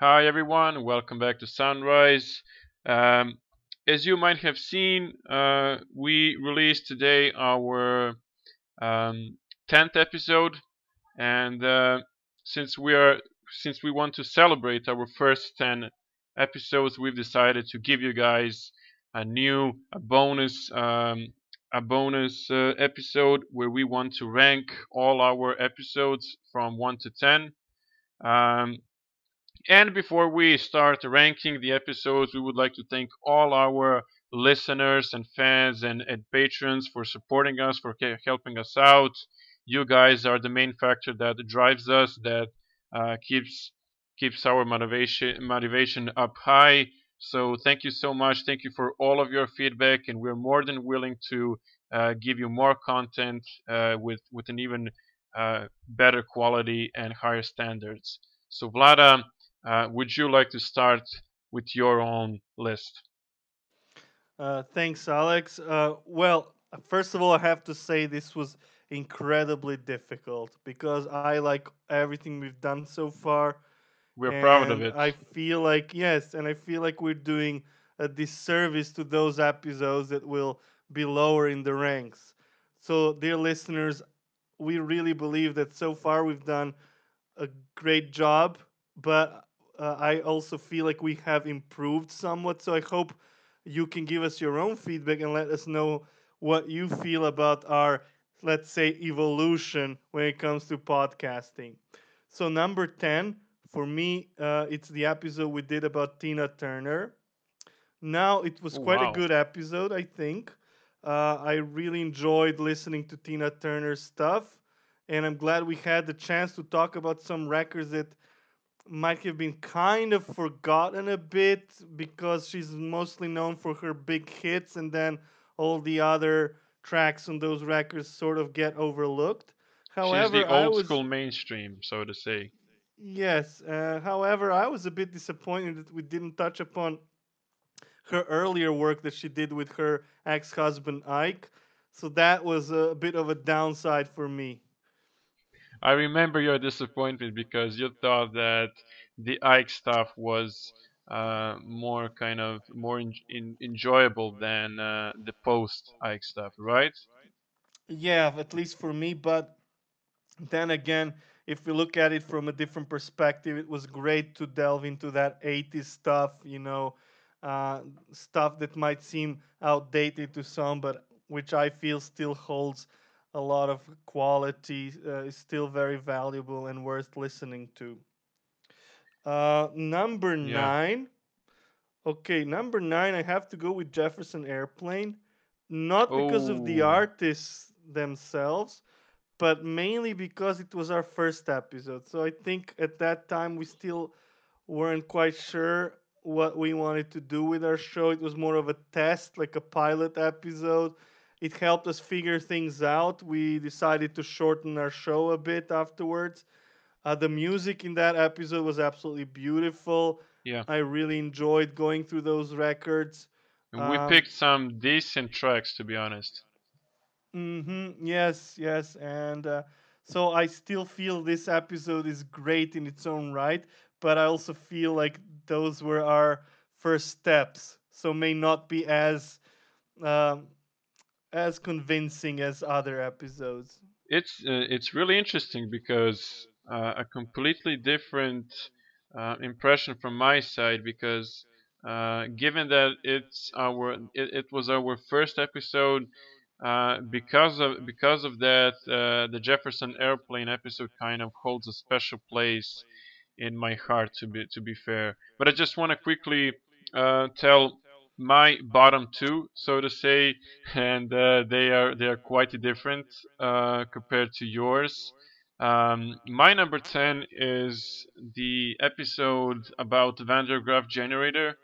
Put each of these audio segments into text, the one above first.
Hi everyone, welcome back to Soundrise. As you might have seen, we released today our 10th episode, and since we want to celebrate our first 10 episodes, we've decided to give you guys a bonus episode where we want to rank all our episodes from 1 to 10. And before we start ranking the episodes, we would like to thank all our listeners and fans and patrons for supporting us, for helping us out. You guys are the main factor that drives us, that keeps our motivation up high. So thank you so much. Thank you for all of your feedback, and we're more than willing to give you more content with an even better quality and higher standards. So Vlada, would you like to start with your own list? Thanks, Alex. Well, first of all, I have to say this was incredibly difficult because I like everything we've done so far. We're proud of it. I feel like, yes, and I feel like we're doing a disservice to those episodes that will be lower in the ranks. So, dear listeners, we really believe that so far we've done a great job, but I also feel like we have improved somewhat. So I hope you can give us your own feedback and let us know what you feel about our, let's say, evolution when it comes to podcasting. So number 10, for me, it's the episode we did about Tina Turner. Now, it was quite a good episode, I think. I really enjoyed listening to Tina Turner's stuff. And I'm glad we had the chance to talk about some records that might have been kind of forgotten a bit because she's mostly known for her big hits, and then all the other tracks on those records sort of get overlooked. However, she's the old school mainstream, so to say. Yes. However, I was a bit disappointed that we didn't touch upon her earlier work that she did with her ex-husband, Ike. So that was a bit of a downside for me. I remember your disappointment because you thought that the Ike stuff was more enjoyable than the post-Ike stuff, right? Yeah, at least for me. But then again, if we look at it from a different perspective, it was great to delve into that 80s stuff, stuff that might seem outdated to some, but which I feel still holds a lot of quality, is still very valuable and worth listening to. Number nine. Okay, number 9, I have to go with Jefferson Airplane. Not because of the artists themselves, but mainly because it was our first episode. So I think at that time we still weren't quite sure what we wanted to do with our show. It was more of a test, like a pilot episode. It helped us figure things out. We decided to shorten our show a bit afterwards. The music in that episode was absolutely beautiful. Yeah, I really enjoyed going through those records. And we picked some decent tracks, to be honest. Mm-hmm. Yes. And so I still feel this episode is great in its own right, but I also feel like those were our first steps, so may not be as convincing as other episodes. It's really interesting because a completely different impression from my side, because given that it was our first episode, because of that, the Jefferson Airplane episode kind of holds a special place in my heart, to be fair. But I just want to quickly tell my bottom 2, so to say, and they are quite different compared to yours. My number 10 is the episode about Van der Graaf Generator.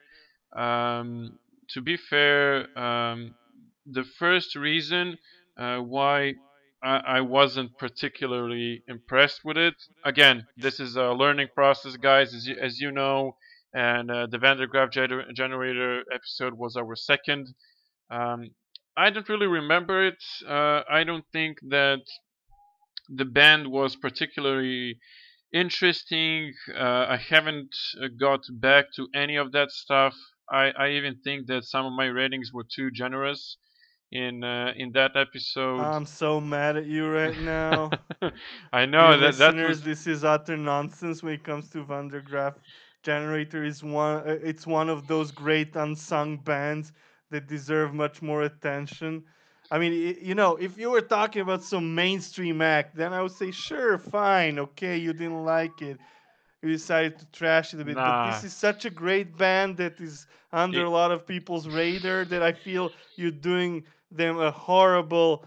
To be fair, the first reason why I wasn't particularly impressed with it. Again, this is a learning process, guys, as you know. And the Van der Graaf Generator episode was our second. I don't really remember it. I don't think that the band was particularly interesting. I haven't got back to any of that stuff. I even think that some of my ratings were too generous in that episode. I'm so mad at you right now. I know. Your listeners, this is utter nonsense when it comes to Van der Graaf Generator. It's one of those great unsung bands that deserve much more attention. I mean, you know, if you were talking about some mainstream act, then I would say, sure, fine, okay, you didn't like it. You decided to trash it a bit. Nah. But this is such a great band that is under a lot of people's radar that I feel you're doing them a horrible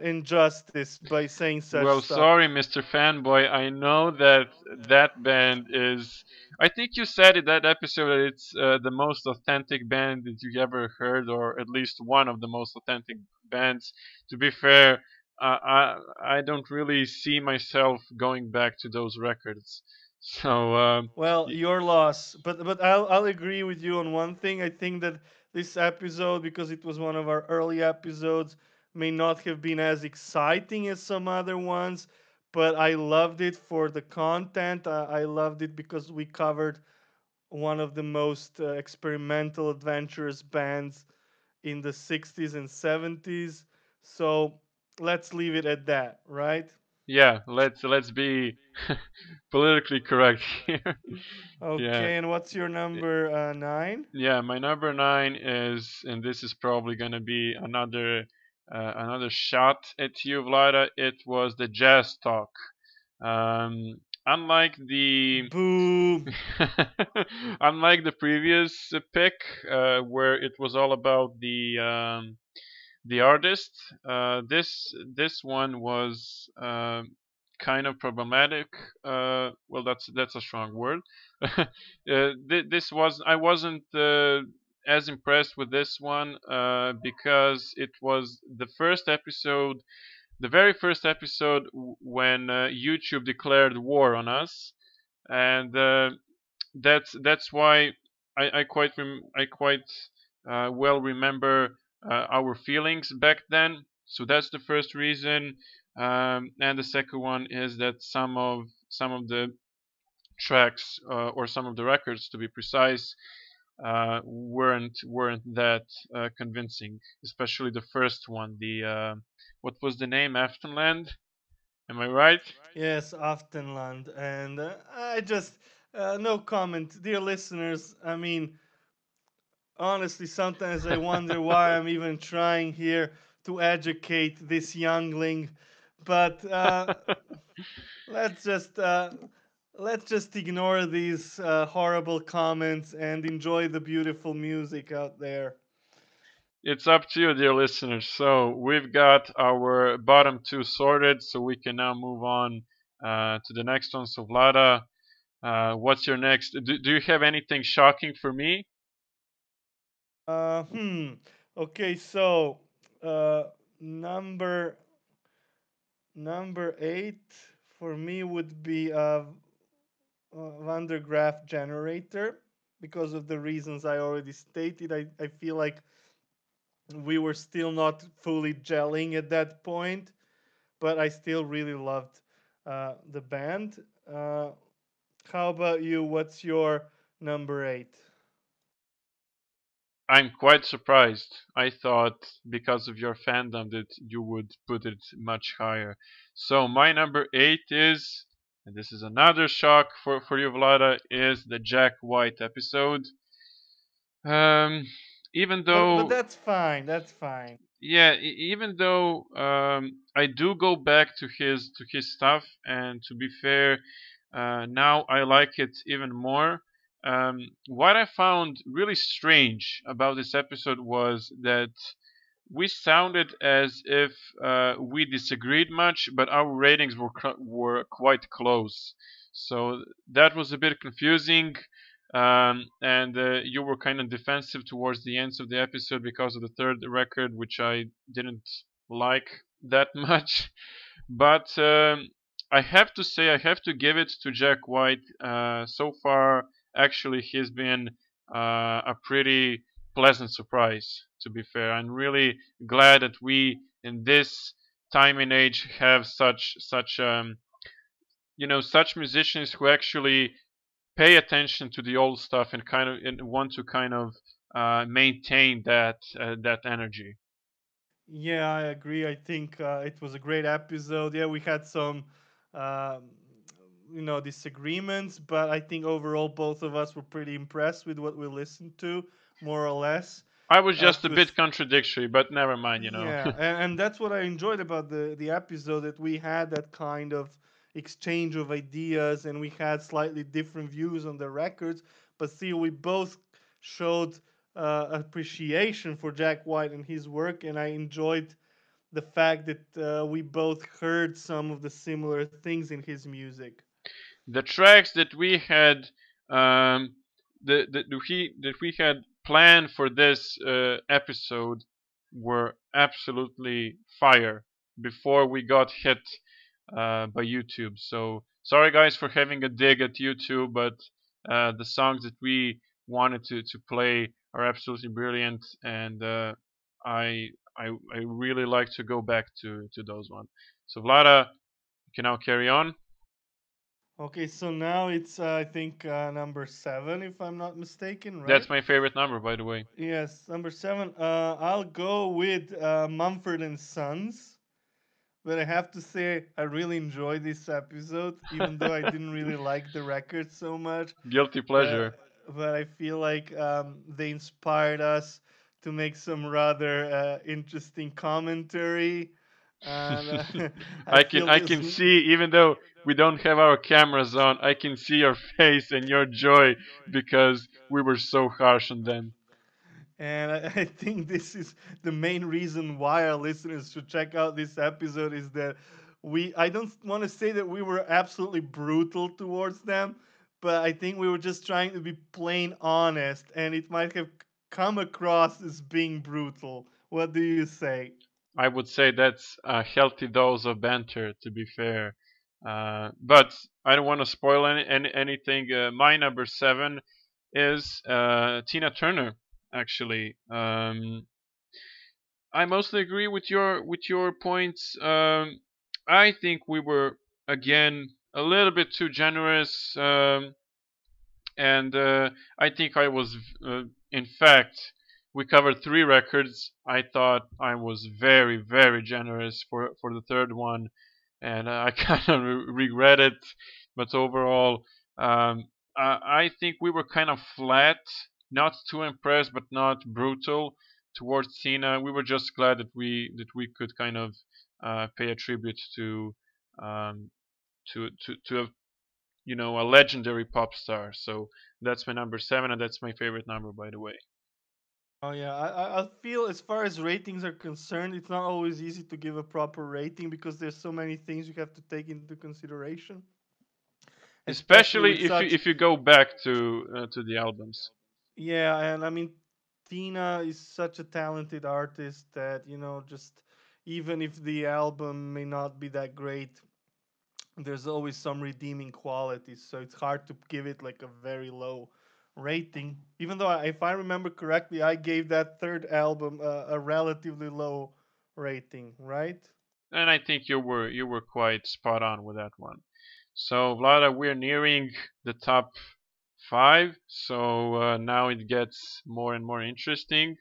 injustice by saying such stuff. Sorry, Mr. Fanboy. I know that band is... I think you said in that episode that it's the most authentic band that you ever heard, or at least one of the most authentic bands. To be fair, I don't really see myself going back to those records. So well, your loss. But I'll agree with you on one thing. I think that this episode, because it was one of our early episodes, may not have been as exciting as some other ones, but I loved it for the content. I loved it because we covered one of the most experimental, adventurous bands in the 60s and 70s. So let's leave it at that, right? Yeah, let's be politically correct here. Okay, yeah. And what's your number 9? Yeah, my number 9 is, and this is probably going to be another shot at you, Vlada. It was the Jazz Talk. Unlike the previous pick, where it was all about the artist, this one was kind of problematic. Well, that's a strong word. I wasn't as impressed with this one because it was the very first episode when YouTube declared war on us, and that's why I quite well remember our feelings back then. So that's the first reason, and the second one is that some of the tracks or some of the records, to be precise, weren't that convincing, especially the first one. The what was the name? Aftenland? Am I right? Yes, Aftenland. And I just no comment, dear listeners. I mean, honestly, sometimes I wonder why I'm even trying here to educate this youngling, but let's just ignore these horrible comments and enjoy the beautiful music out there. It's up to you, dear listeners. So we've got our bottom 2 sorted, so we can now move on to the next one. So Vlada, what's your next? Do you have anything shocking for me? Okay, so number 8 for me would be Van der Graaf Generator, because of the reasons I already stated. I feel like we were still not fully gelling at that point, but I still really loved the band. How about you? What's your number 8? I'm quite surprised. I thought, because of your fandom, that you would put it much higher. So my number 8 is, and this is another shock for you, Vlada, is the Jack White episode. Even though... But that's fine. Yeah, even though I do go back to his stuff, and to be fair, now I like it even more. What I found really strange about this episode was that we sounded as if we disagreed much, but our ratings were quite close. So that was a bit confusing, and you were kind of defensive towards the end of the episode because of the third record, which I didn't like that much. But I have to say, I have to give it to Jack White so far. Actually, he's been a pretty pleasant surprise, to be fair. I'm really glad that we, in this time and age, have such you know, such musicians who actually pay attention to the old stuff and kind of and want to kind of maintain that energy. Yeah, I agree. I think it was a great episode. Yeah, we had some disagreements, but I think overall both of us were pretty impressed with what we listened to, more or less. I was just a bit contradictory, but never mind, you know. Yeah, and that's what I enjoyed about the episode, that we had that kind of exchange of ideas, and we had slightly different views on the records, but still we both showed appreciation for Jack White and his work, and I enjoyed the fact that we both heard some of the similar things in his music. The tracks that we had that we had planned for this episode were absolutely fire before we got hit by YouTube. So sorry guys for having a dig at YouTube, but the songs that we wanted to play are absolutely brilliant, and I really like to go back to those ones. So Vlada, you can now carry on. Okay, so now it's I think number 7, if I'm not mistaken, right? That's my favorite number, by the way. Yes, number 7. I'll go with Mumford and Sons, but I have to say I really enjoyed this episode, even though I didn't really like the record so much. Guilty pleasure. But I feel like they inspired us to make some rather interesting commentary. I can see, even though we don't have our cameras on, I can see your face and your joy because we were so harsh on them. And I think this is the main reason why our listeners should check out this episode, is that I don't want to say that we were absolutely brutal towards them, but I think we were just trying to be plain honest, and it might have come across as being brutal. What do you say? I would say that's a healthy dose of banter, to be fair. But I don't want to spoil anything. My number 7 is Tina Turner, actually. I mostly agree with your points. I think we were, again, a little bit too generous. And I think I was... in fact, we covered 3 records. I thought I was very, very generous for the third one, and I kind of regret it. But overall, I think we were kind of flat, not too impressed, but not brutal towards Tina. We were just glad that we could kind of pay a tribute to a legendary pop star. So that's my number 7, and that's my favorite number, by the way. Oh, yeah. I feel as far as ratings are concerned, it's not always easy to give a proper rating because there's so many things you have to take into consideration. Especially if you go back to the albums. Yeah, and I mean, Tina is such a talented artist that, you know, just even if the album may not be that great, there's always some redeeming qualities, so it's hard to give it like a very low rating. Even though, if I remember correctly, I gave that third album a relatively low rating, right? And I think you were quite spot on with that one. So, Vlada, we're nearing the top 5, so now it gets more and more interesting.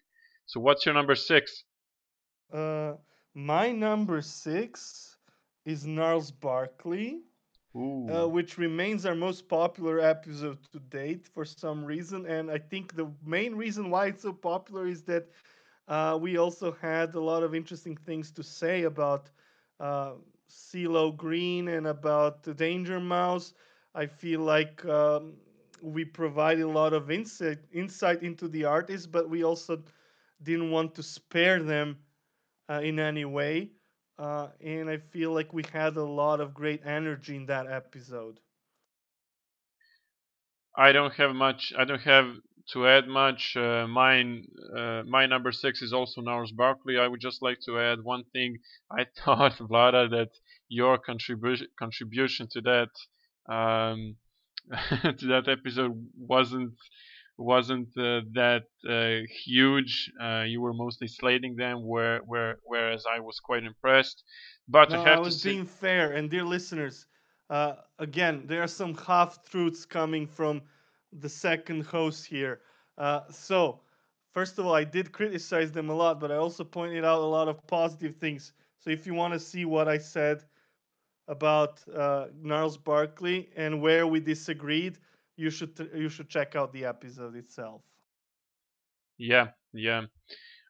So, what's your number 6? My number 6 is Gnarls Barkley, which remains our most popular episode to date for some reason. And I think the main reason why it's so popular is that we also had a lot of interesting things to say about CeeLo Green and about the Danger Mouse. I feel like we provided a lot of insight into the artists, but we also didn't want to spare them in any way. And I feel like we had a lot of great energy in that episode. I don't have to add much. My number 6 is also Gnarls Barkley. I would just like to add one thing. I thought, Vlada, that your contribution to that to that episode wasn't that huge. You were mostly slating them, whereas I was quite impressed. But I was being fair, and dear listeners, Again, there are some half-truths coming from the second host here. So, first of all, I did criticize them a lot, but I also pointed out a lot of positive things. So if you want to see what I said about Gnarls Barkley and where we disagreed, you should check out the episode itself. Yeah.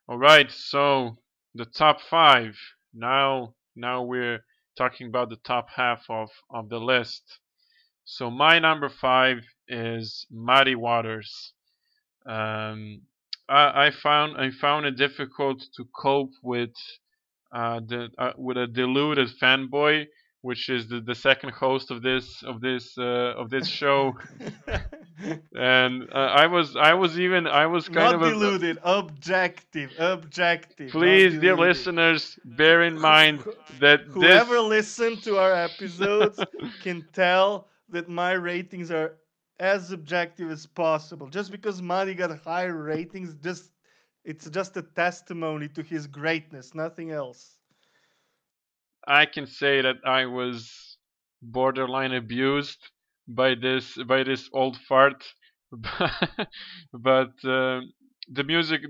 All right, so the top five. Now we're talking about the top half of the list. So my number five is Muddy Waters. I found it difficult to cope with a deluded fanboy, which is the second host of this show. And I was kind of objective. Please, dear listeners, bear in mind that whoever listened to our episodes can tell that my ratings are as objective as possible. Just because Muddy got high ratings, it's just a testimony to his greatness, nothing else. I can say that I was borderline abused by this old fart, but the music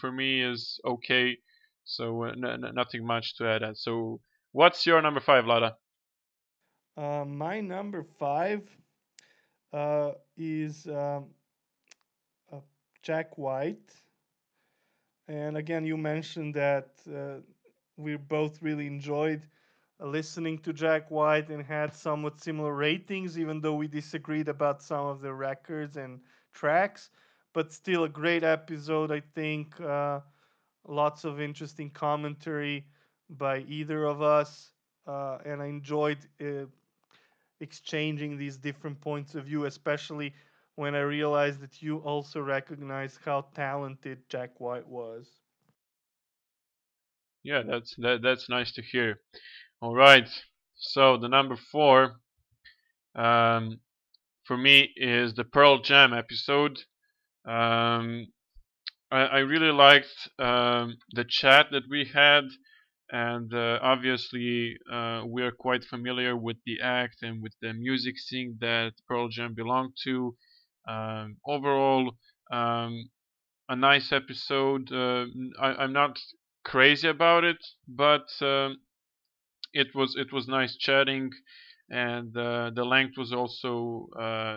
for me is okay, so nothing much to add. So what's your number five, Lada? My number five is Jack White, and again you mentioned that we both really enjoyed listening to Jack White and had somewhat similar ratings, even though we disagreed about some of the records and tracks. But still a great episode, I think. Lots of interesting commentary by either of us. And I enjoyed exchanging these different points of view, especially when I realized that you also recognized how talented Jack White was. Yeah, that's nice to hear. All right, so the number four for me is the Pearl Jam episode. I really liked the chat that we had, and obviously we are quite familiar with the act and with the music scene that Pearl Jam belonged to. Overall, a nice episode. I'm not crazy about it, but it was nice chatting, and the length was also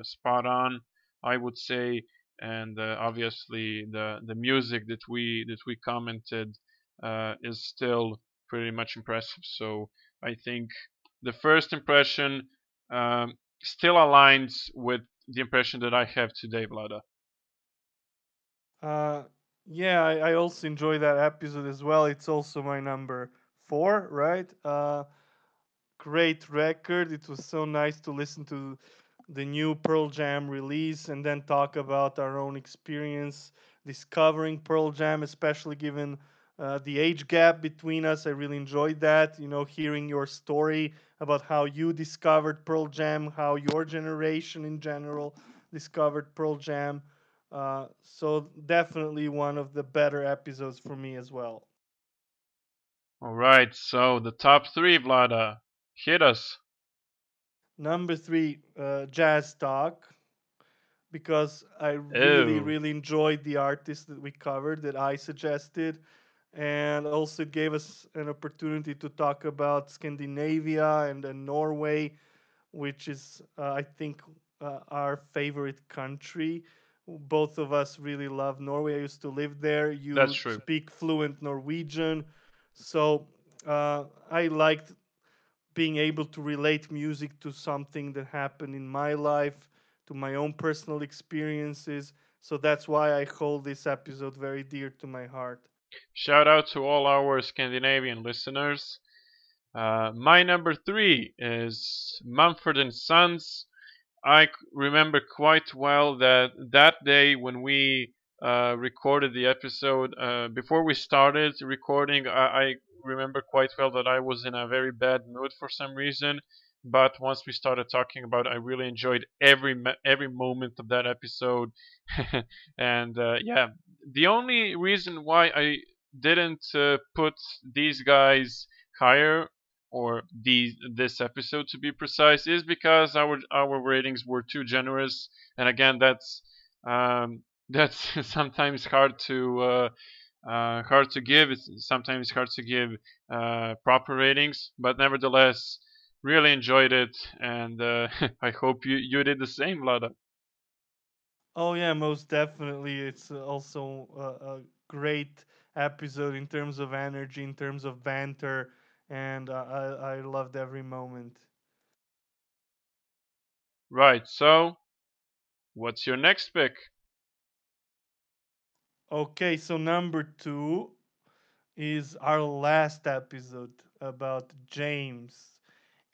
spot on, I would say, and obviously the music that we commented is still pretty much impressive. So I think the first impression still aligns with the impression that I have today, Vlada. Yeah, I also enjoy that episode as well. It's also my number four, right? Great record. It was so nice to listen to the new Pearl Jam release and then talk about our own experience discovering Pearl Jam, especially given the age gap between us. I really enjoyed that, hearing your story about how you discovered Pearl Jam, how your generation in general discovered Pearl Jam. So definitely one of the better episodes for me as well. All right, so the top three, Vlada, hit us. Number three, Jazz Talk, because I really enjoyed the artists that we covered, that I suggested, and also it gave us an opportunity to talk about Scandinavia and then Norway, which is, I think, our favorite country. Both of us really love Norway. I used to live there. You speak fluent Norwegian. So I liked being able to relate music to something that happened in my life, to my own personal experiences. So that's why I hold this episode very dear to my heart. Shout out to all our Scandinavian listeners. My number three is Mumford and Sons. I remember quite well that day when we recorded the episode, before we started recording, I remember quite well that I was in a very bad mood for some reason, but once we started talking about it, I really enjoyed every moment of that episode. And the only reason why I didn't put these guys higher or this episode to be precise, is because our ratings were too generous, and again, that's sometimes hard to give. It's sometimes hard to give proper ratings, but nevertheless, really enjoyed it, and I hope you did the same, Vlada. Oh yeah, most definitely. It's also a great episode in terms of energy, in terms of banter, and I loved every moment. Right, so what's your next pick? Okay, so number 2 is our last episode about James.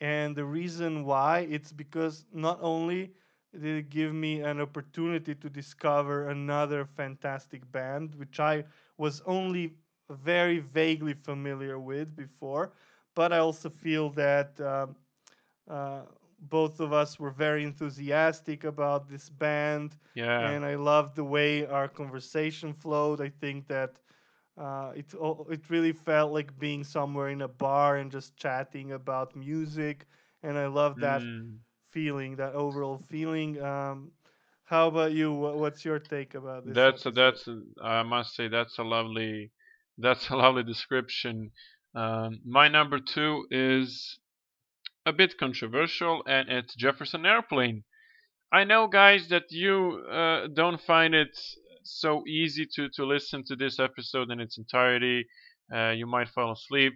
And the reason why, it's because not only did it give me an opportunity to discover another fantastic band, which I was only very vaguely familiar with before, but I also feel that both of us were very enthusiastic about this band. Yeah. And I loved the way our conversation flowed. I think that it really felt like being somewhere in a bar and just chatting about music, and I love that feeling, that overall feeling. How about you? What's your take about this? I must say, that's a lovely description. My number 2 is a bit controversial, and it's Jefferson Airplane. I know, guys, that you don't find it so easy to listen to this episode in its entirety. You might fall asleep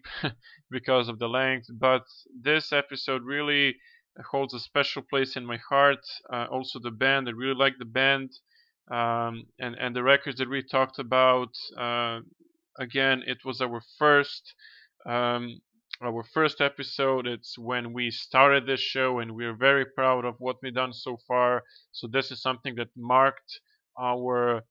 because of the length, but this episode really holds a special place in my heart. Also the band, I really like the band, and the records that we talked about. Again, it was our first episode. It's when we started this show, and we're very proud of what we've done so far. So this is something that marked our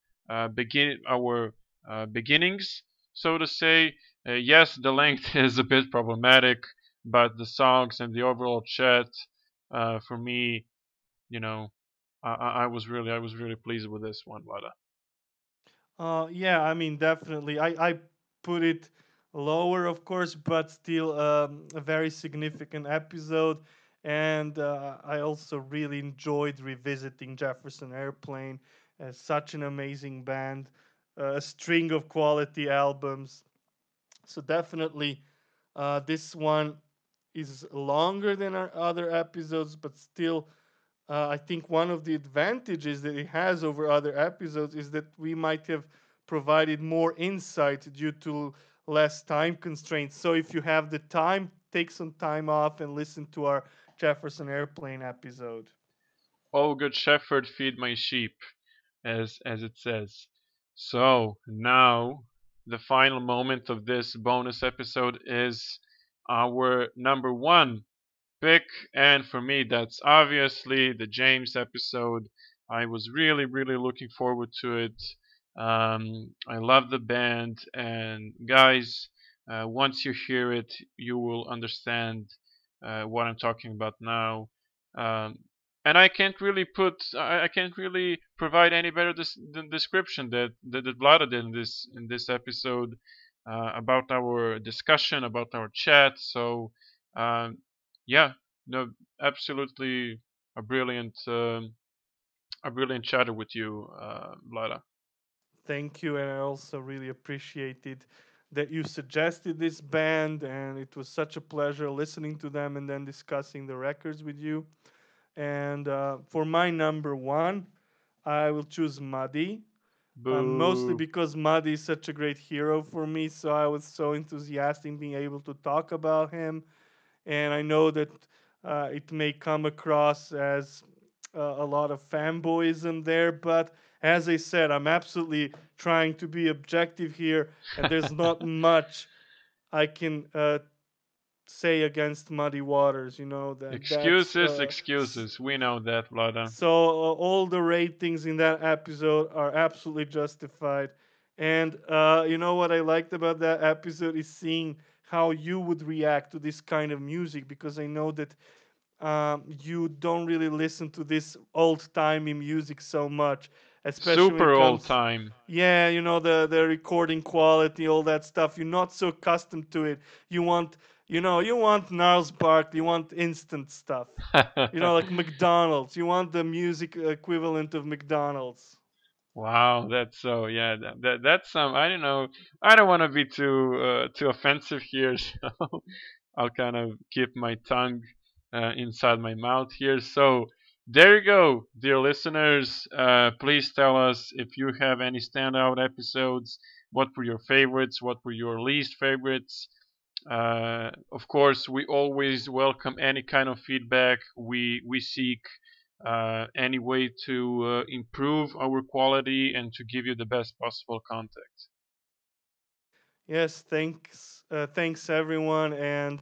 beginnings, so to say. Yes, the length is a bit problematic, but the songs and the overall chat, for me, you know, I was really pleased with this one, Vlada. Yeah, I mean, definitely. I put it lower, of course, but still a very significant episode. And I also really enjoyed revisiting Jefferson Airplane as such an amazing band, a string of quality albums. So definitely this one is longer than our other episodes, but still I think one of the advantages that it has over other episodes is that we might have provided more insight due to less time constraints. So if you have the time, take some time off and listen to our Jefferson Airplane episode. Oh, good shepherd, feed my sheep, as it says. So now the final moment of this bonus episode is our number 1 pick, and for me, that's obviously the James episode. I was really, really looking forward to it. I love the band, and guys, once you hear it, you will understand what I'm talking about now. And I can't really provide any better description that Vlada did in this episode about our discussion, about our chat. So absolutely a brilliant chatter with you, Vlada. Thank you, and I also really appreciated that you suggested this band, and it was such a pleasure listening to them and then discussing the records with you. And for my number 1, I will choose Muddy, mostly because Muddy is such a great hero for me. So I was so enthusiastic being able to talk about him. And I know that it may come across as a lot of fanboyism there, but as I said, I'm absolutely trying to be objective here, and there's not much I can say against Muddy Waters, you know. Excuses. We know that, Vlada. So all the ratings in that episode are absolutely justified. And you know what I liked about that episode is seeing how you would react to this kind of music, because I know that you don't really listen to this old-timey music so much. Especially super old-time. Yeah, you know, the recording quality, all that stuff. You're not so accustomed to it. You want... You know, you want Gnarls Barkley, you want instant stuff. You know, like McDonald's. You want the music equivalent of McDonald's. Wow, that's so, yeah, that's some, I don't know. I don't want to be too offensive here, so I'll kind of keep my tongue inside my mouth here. So there you go, dear listeners. Please tell us if you have any standout episodes. What were your favorites? What were your least favorites? Of course, we always welcome any kind of feedback. We seek any way to improve our quality and to give you the best possible content. Yes, thanks everyone, and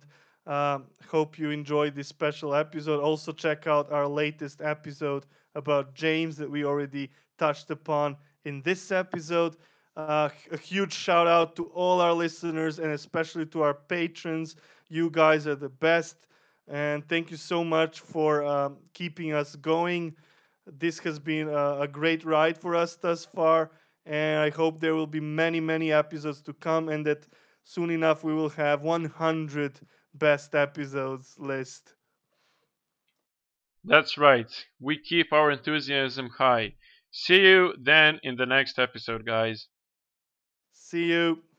hope you enjoyed this special episode. Also, check out our latest episode about James that we already touched upon in this episode. A huge shout out to all our listeners and especially to our patrons. You guys are the best, and thank you so much for keeping us going. This has been a great ride for us thus far, and I hope there will be many episodes to come, and that soon enough we will have 100 best episodes list. That's right. We keep our enthusiasm high. See you then in the next episode, guys. See you.